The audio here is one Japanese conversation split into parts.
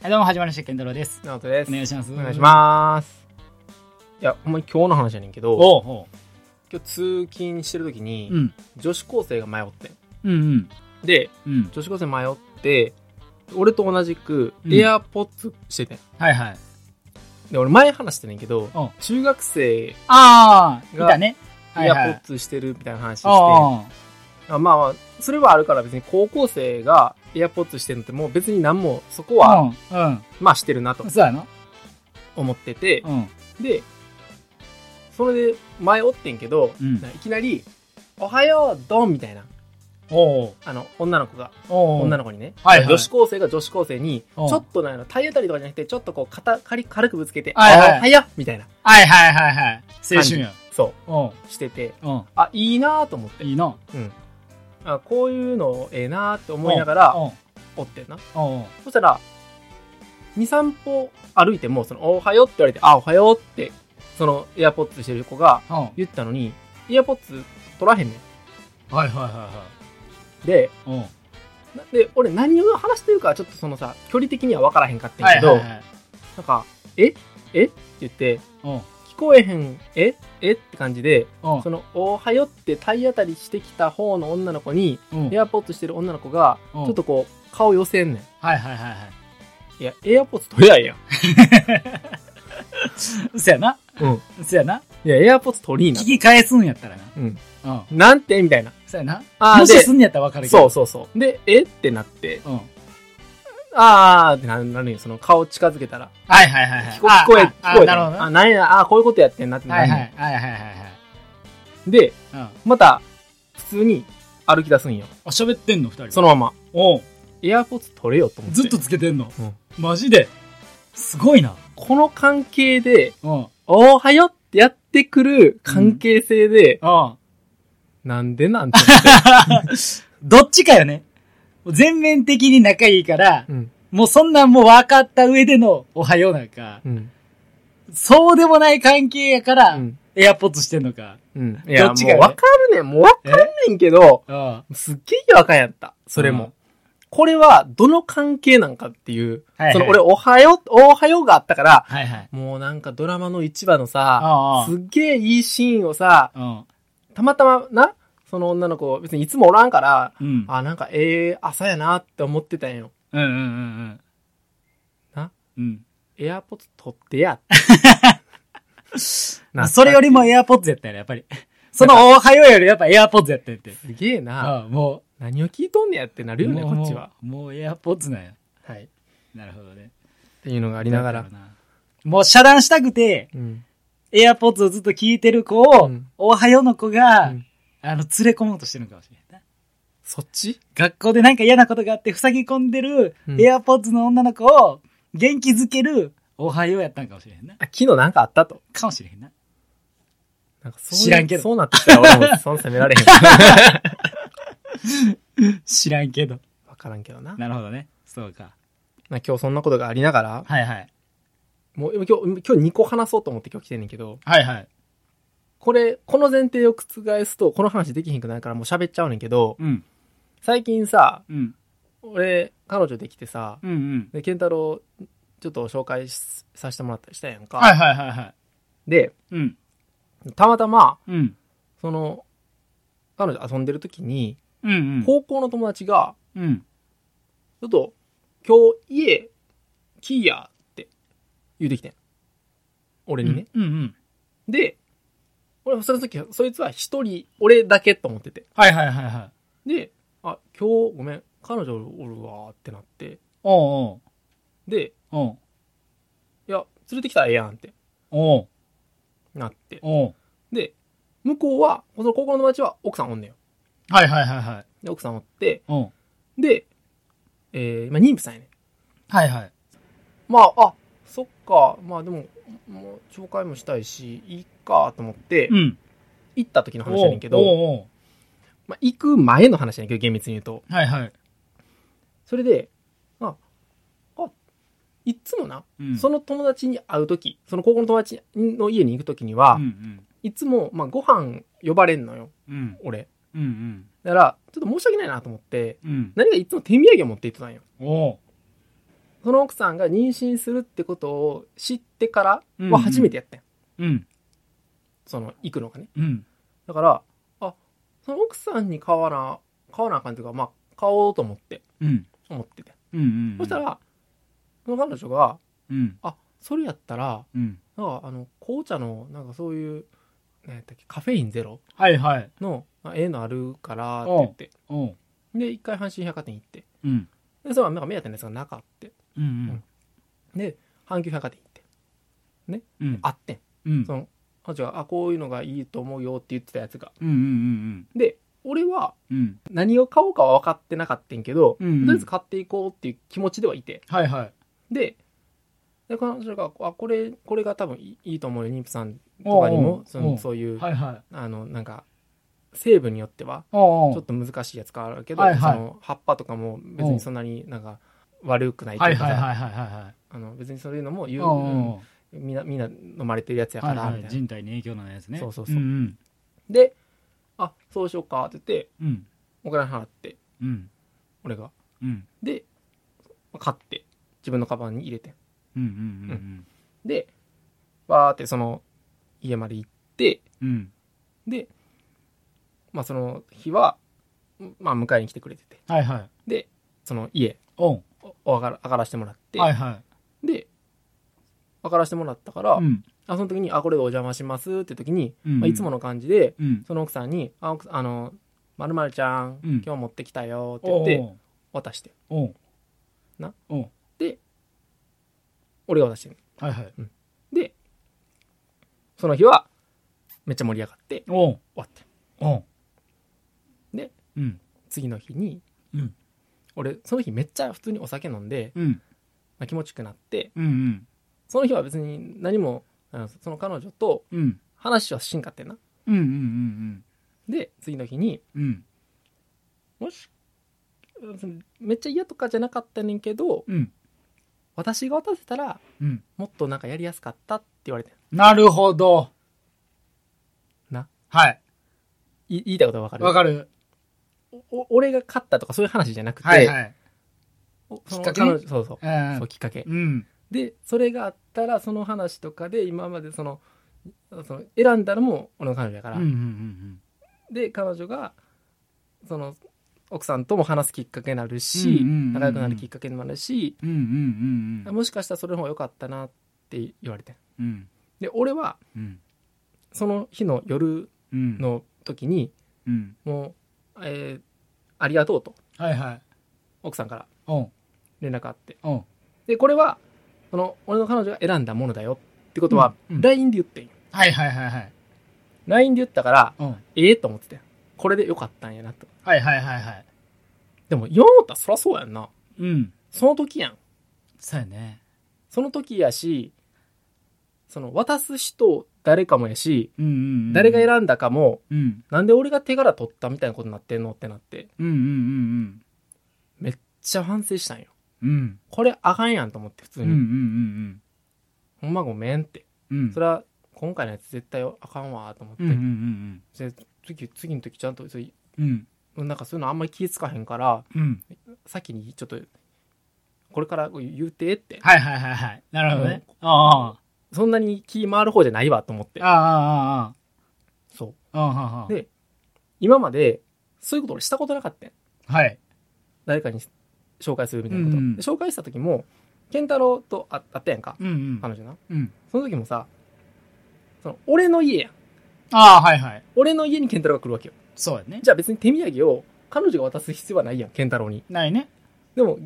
はい、どうも始まりました。健太郎です。直人です。お願いします。お願いします。いやほんまに今日の話やねんけど、今日通勤してる時に、女子高生が迷ってん、で、女子高生迷って俺と同じく AirPods しててん、で俺前話してねんけど、中学生が AirPods してるみたいな話して、まあそれはあるから、別に高校生がAirPods してるのってもう別に何もそこは、まあしてるなと思ってて、でそれで前おってんけど、いきなりおはようドンみたいな、あの女の子が女の子にね、女子高生が女子高生にちょっとなんか体当たりとかじゃなくて、ちょっとこう肩軽くぶつけて、おはようみたいな、青春やそうしてて、あいいなと思って、いいな、あこういうのええなって思いながらおってんな。そしたら 2,3 歩歩いても、そのおはようって言われて、あおはようってそのエアポッツしてる子が言ったのに、エアポッツ取らへんねん。で、で俺何を話してるかちょっとそのさ、距離的には分からへんかったんやけど、なんかえって言って聞こえへんえって感じで、そのおはよって体当たりしてきた方の女の子に、エアポッドしてる女の子がちょっとこう顔寄せんねん。いやエアポッド取れないやん。そやな、そやな。いやエアポッド取りな、聞き返すんやったらな、なんてみたいな、そやな、無視すんやったら分かるけど、そうでってなって、あーってなるよ。その顔近づけたら、聞こえなるほど、なんや、こういうことやってんなってなる。で、また普通に歩き出すんよ。喋ってんの2人そのまま。エアポッツ取れよと思ってずっとつけてんの、マジですごいな。この関係で、おはよってやってくる関係性で、なんでなんて思ってどっちかよね。全面的に仲いいから、もうそんなんもう分かった上でのおはようなんか、そうでもない関係やから、エアポッドしてんのか。いや、どっちか、ね、もう分かるねん。もう分かんねんけど、すっげえ分かんやった。それも。これは、どの関係なんかっていう、その俺、おはようがあったから、もうなんかドラマの1話のさ、すっげえいいシーンをさ、たまたまな、その女の子別にいつもおらんから、あなんか朝やなって思ってたんよ。な、エアポッツ取ってやって。それよりもエアポッツやったよね、やっぱり。そのおはようよりやっぱエアポッツやったって。すげえな。もう何を聞いとんねやってなるよね、こっちは。もうエアポッツなんや。はい。なるほどね。っていうのがありながら。もう遮断したくて、エアポッツをずっと聞いてる子を、おはようの子が。連れ込もうとしてるのかもしれないな。そっち？学校でなんか嫌なことがあって塞ぎ込んでるエアポッズの女の子を元気づけるおはようやったんかもしれへんな。あ、昨日なんかあったと。かもしれへんな。なんかそう知らんけど。そうなってきたら俺もそんな責められへん。知らんけど。わからんけどな。なるほどね。そうか。今日そんなことがありながら。もう今日2個話そうと思って今日来てんねんけど。この前提を覆すとこの話できひんくないからもう喋っちゃうねんけど、最近さ、俺彼女できてさ、で健太郎ちょっと紹介させてもらったりしたやんか。で、たまたま、その彼女遊んでる時に、高校の友達が、ちょっと今日家来いやって言うてきてん俺にね。で俺その時そいつは一人俺だけと思ってて、で今日ごめん彼女おるわってなって、でいや連れてきたらええやんってなって、で向こうはその高校の友達は奥さんおんねよ。で奥さんおって、でまあ妊婦さんやね。まあそっか、まあでも紹介もしたいしいいかと思って、行った時の話やねんけど、まあ、行く前の話やねんけど厳密に言うと、それでいつもな、その友達に会う時、その高校の友達の家に行く時には、いつも、まあ、ご飯呼ばれんのよ、俺、だからちょっと申し訳ないなと思って、何かいつも手土産を持って行ってたんよ。その奥さんが妊娠するってことを知ってからは初めてやってん、うんうん、その行くのがね、うん、だからあその奥さんに買わなあかんっていうか、まあ、買おうと思って、うん、思ってて、うんうんうん、そしたらその彼女が、うん、あそれやったら、うん、なんかあの紅茶のなんかそういうなんだっけカフェインゼロの、はいはい、のあるからって言っておうおうで一回阪神百貨店行って、うん、でそれはなんか目当てのやつがなかった、うんうんうん、で阪急百貨店行ってね、うん、あってん、うん、その彼女があこういうのがいいと思うよって言ってたやつが、うんうんうんうん、で俺は何を買おうかは分かってなかったんけど、うんうん、とりあえず買っていこうっていう気持ちではいて、はいはい、で彼女があこれが多分いいと思うよ妊婦さんとかにもそういう、はいはい、あのなんか成分によってはちょっと難しいやつがあるけど、はいはい、その葉っぱとかも別にそんなになんか悪くないというか別にそういうのも言う、うん、みんな飲まれてるやつやから、はいはい、みたいな人体に影響のないやつねそう、うんうん、であそうしようかって言って、うん、お金払って、うん、俺が、うん、で買って自分のカバンに入れて、うんうんうんうん、でわーってその家まで行って、うん、で、まあ、その日は、まあ、迎えに来てくれてて、はいはい、でその家を上がらせてもらって、はいはい、で上がらせてもらったから、うんその時にあこれでお邪魔しますって時に、うんまあ、いつもの感じで、うん、その奥さんに〇〇ちゃん、うん、今日持ってきたよって言って渡してなで俺が渡してる、はいはいうん、でその日はめっちゃ盛り上がって終わってで、うん、次の日に、うん、俺その日めっちゃ普通にお酒飲んで、うんまあ、気持ちよくなって、うんうん、その日は別に何もその彼女と話はしんかってんな、うんうんうんうん、で次の日に、うん、もしめっちゃ嫌とかじゃなかったねんけど、うん、私が渡せたら、うん、もっとなんかやりやすかったって言われてなるほどなはい言いたいことは分かる俺が勝ったとかそういう話じゃなくて、はいはい、きっかけそうきっかけ、うんでそれがあったらその話とかで今までその選んだのも俺の彼女やから、うんうんうんうん、で彼女がその奥さんとも話すきっかけになるし、うんうんうんうん、仲良くなるきっかけにもなるし、うんうんうん、もしかしたらそれの方が良かったなって言われて、うん、で俺は、うん、その日の夜の時に、うん、もう、ありがとうと、はいはい、奥さんから連絡あってでこれはその俺の彼女が選んだものだよってことは LINE で言ってんよ、うんうん、はいはいはいはい LINE で言ったから、うん、と思っててこれでよかったんやなとはいはいはいはいでもようたそらそうやんなうんその時やんそうやねその時やしその渡す人誰かもやし、うんうんうん、誰が選んだかも、うん、なんで俺が手柄取ったみたいなことになってんのってなってうんうんうんうんめっちゃ反省したんようん、これあかんやんと思って普通に、うんうんうんうん、ほんまごめんって、うん、それは今回のやつ絶対あかんわと思って、うんうんうんうん、で次の時ちゃんとそれ、うん、なんかそういうのあんまり気ぃつかへんから、うん、先にちょっとこれから言うてってはいはいはいはいなるほどねあそんなに気回る方じゃないわと思ってあそうあで今までそういうこと俺したことなかったん、はい、誰かに紹介するみたいなこと、うんうん、紹介した時も健太郎と会ったやんか、うんうん、彼女な、うん、その時もさその俺の家やんああはいはい俺の家に健太郎が来るわけよそうやねじゃあ別に手土産を彼女が渡す必要はないやん健太郎にないねでも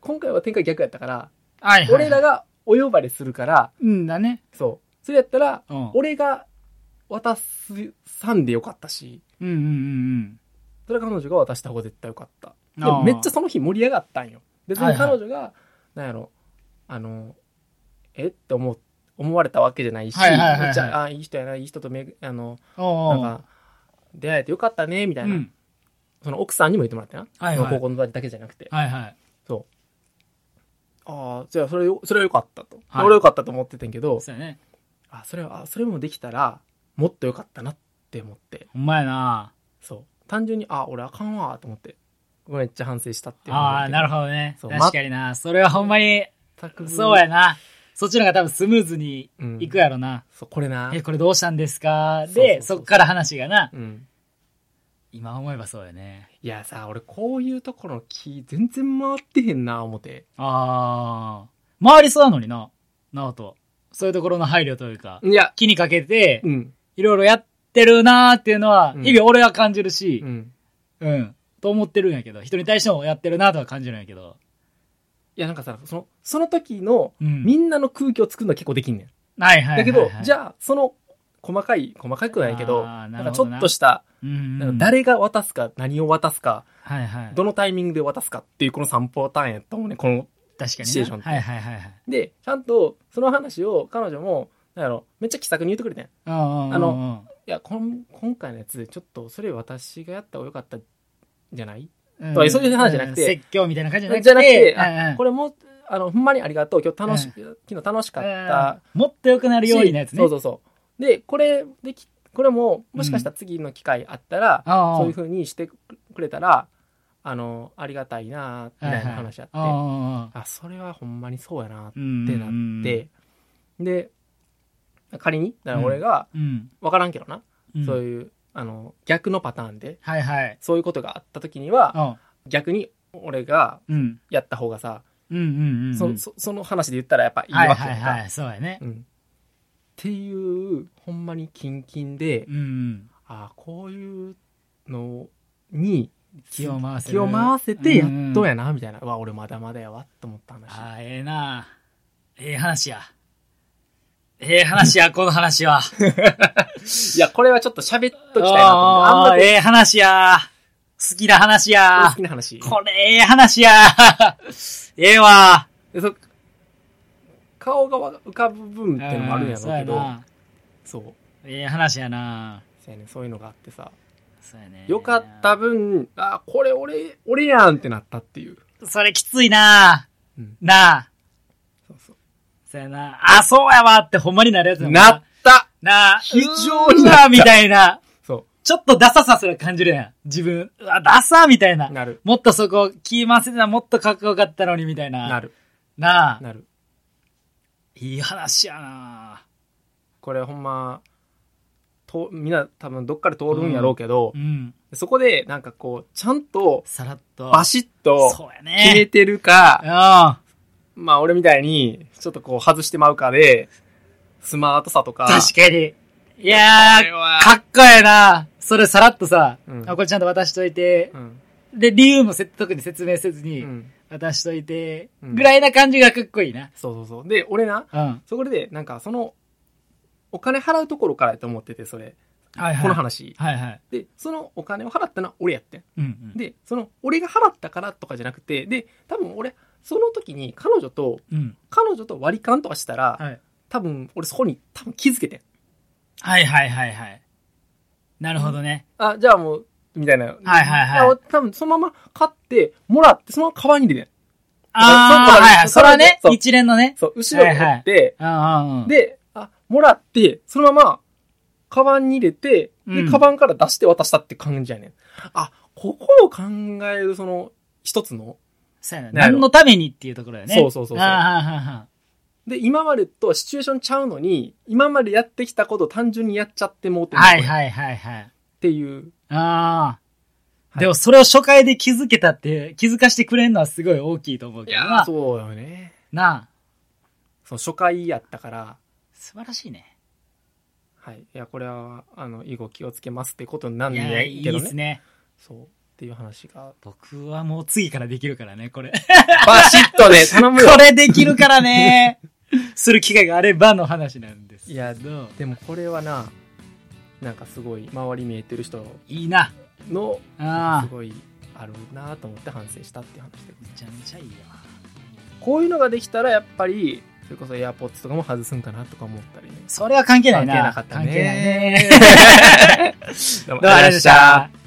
今回は展開逆やったから、はいはいはい、俺らがお呼ばれするからうんだねそうそれやったら、うん、俺が渡すさんでよかったしうんうんうんうんそれは彼女が渡した方が絶対よかったでもめっちゃその日盛り上がったんよ別に彼女が何やろって思われたわけじゃないし、はいはいはいはい、めっちゃあいい人やないい人となんか出会えてよかったねみたいな、うん、その奥さんにも言ってもらってな、はいはい、高校の場だけじゃなくて、はいはい、そうああじゃあそれはよかったと、はい、俺はよかったと思っててんけどそうやね、あそれもできたらもっとよかったなって思ってほんまやなそう単純にあ俺あかんわと思ってめっちゃ反省したっていう。ああなるほどね。確かにな。それはほんまに全く。そうやな。そっちのが多分スムーズにいくやろな。うん、そうこれな。これどうしたんですか。で、そっから話がな。うん、今思えばそうやね。いやさ、俺こういうところの気全然回ってへんな思て。ああ、回りそうなのにな。なおとそういうところの配慮というか、いや気にかけて、うん、いろいろやってるなーっていうのは、うん、日々俺は感じるし、うん、うん、と思ってるんやけど、人に対してもやってるなーとは感じるんやけど。いやなんかさ、その時の、うん、みんなの空気を作るの結構できんねん。はいはいはいはい、だけどじゃあその細かくないけど、なんかちょっとした、うんうん、誰が渡すか何を渡すか、はいはい、どのタイミングで渡すかっていうこの3パターンやと思うね、このシチュエーションって。はいはいはい、でちゃんとその話を彼女もなんやろめっちゃ気さくに言ってくれてん。いや今回のやつでちょっとそれ私がやった方が良かったんじゃない？とかそういう話じゃなくて、説教みたいな感じじゃなくて、これもほんまにありがとう、今日昨日楽しかった、もっと良くなるようになやつね。そうそうそう。でこれももしかしたら次の機会あったら、うん、そういう風にしてくれたらありがたいなみたいな話あって、はいはい、あそれはほんまにそうやなってなって、で仮にだから俺が、うん、分からんけどな、うん、そういう逆のパターンで、はいはい、そういうことがあった時には逆に俺がやった方がさ、うん、その話で言ったらやっぱいいわけだから、はいはいはい、そうやね、うん、っていうほんまにキンキンで、うん、あこういうのに気を回せてやっとやなみたいな、うん、わ俺まだまだやわと思った話。あええー、なええー、話や。ええ話や、この話は。いや、これはちょっと喋っときたいなと思って。ええ話や。好きな話や。好きな話。これええ話や。ええわ。顔が浮かぶ分ってのもあるんやろうけど。そう。ええ話やな。そうやね、そういうのがあってさ。そうやね。よかった分、あ、これ俺やんってなったっていう。それきついな、うん、なあ。なあ、そうやわってほんまになるやつだもんな。なったなあ、非常になみたいな。そう。ちょっとダサさすら感じるやん。自分、うわ、ダサみたいな。なる。もっとそこ、気回せてたらもっとかっこよかったのに、みたいな。なる。なあ。なる。いい話やなこれほんま、みんな多分どっから通るんやろうけど、うんうん、そこでなんかこう、ちゃんと、さらっと、バシッと、そうやね。決めてるか、うん。まあ俺みたいにちょっとこう外してまうかでスマートさとか確かにいやーかっこええなそれさらっとさ、うん、これちゃんと渡しといて、うん、で理由も特に説明せずに渡しといて、うん、ぐらいな感じがかっこいいな、うん、そうで俺な、うん、そこでなんかそのお金払うところからやと思っててそれ、はいはい、この話、はいはい、でそのお金を払ったのは俺やってん、うんうん、でその俺が払ったからとかじゃなくてで多分俺その時に彼女と割り勘とかしたら、はい、多分俺そこに多分気づけてん。はいはいはいはい。なるほどね。あじゃあもうみたいな。はいはいはい。多分そのまま買ってもらってそのままカバンに入れてん。ああはいはい。それはね一連のね。そう後ろに持って、はいはい、であもらってそのままカバンに入れてでカバンから出して渡したって感じやねん。うん、あここを考えるその一つの。そうやな何のためにっていうところだよね。そう。で、今までとシチュエーションちゃうのに、今までやってきたことを単純にやっちゃってもうてる。はい。っていう。ああ、はい。でもそれを初回で気づけたって、気づかしてくれるのはすごい大きいと思うけどな。いや、そうよね。なあ。そう、初回やったから。素晴らしいね。はい。いや、これは、以後気をつけますってことになるんだけどね。いや、いいですね。そう。っていう話が僕はもう次からできるからねこれバシッとね頼むよこれできるからねする機会があればの話なんです。いやでもこれはなんかすごい周り見えてる人いいなのすごいあるなと思って反省したっていう話でめちゃめちゃいいよ。こういうのができたらやっぱりそれこそ AirPods とかも外すんかなとか思ったりね。それは関係ないな。関係なかったね。どうもありがとうございました。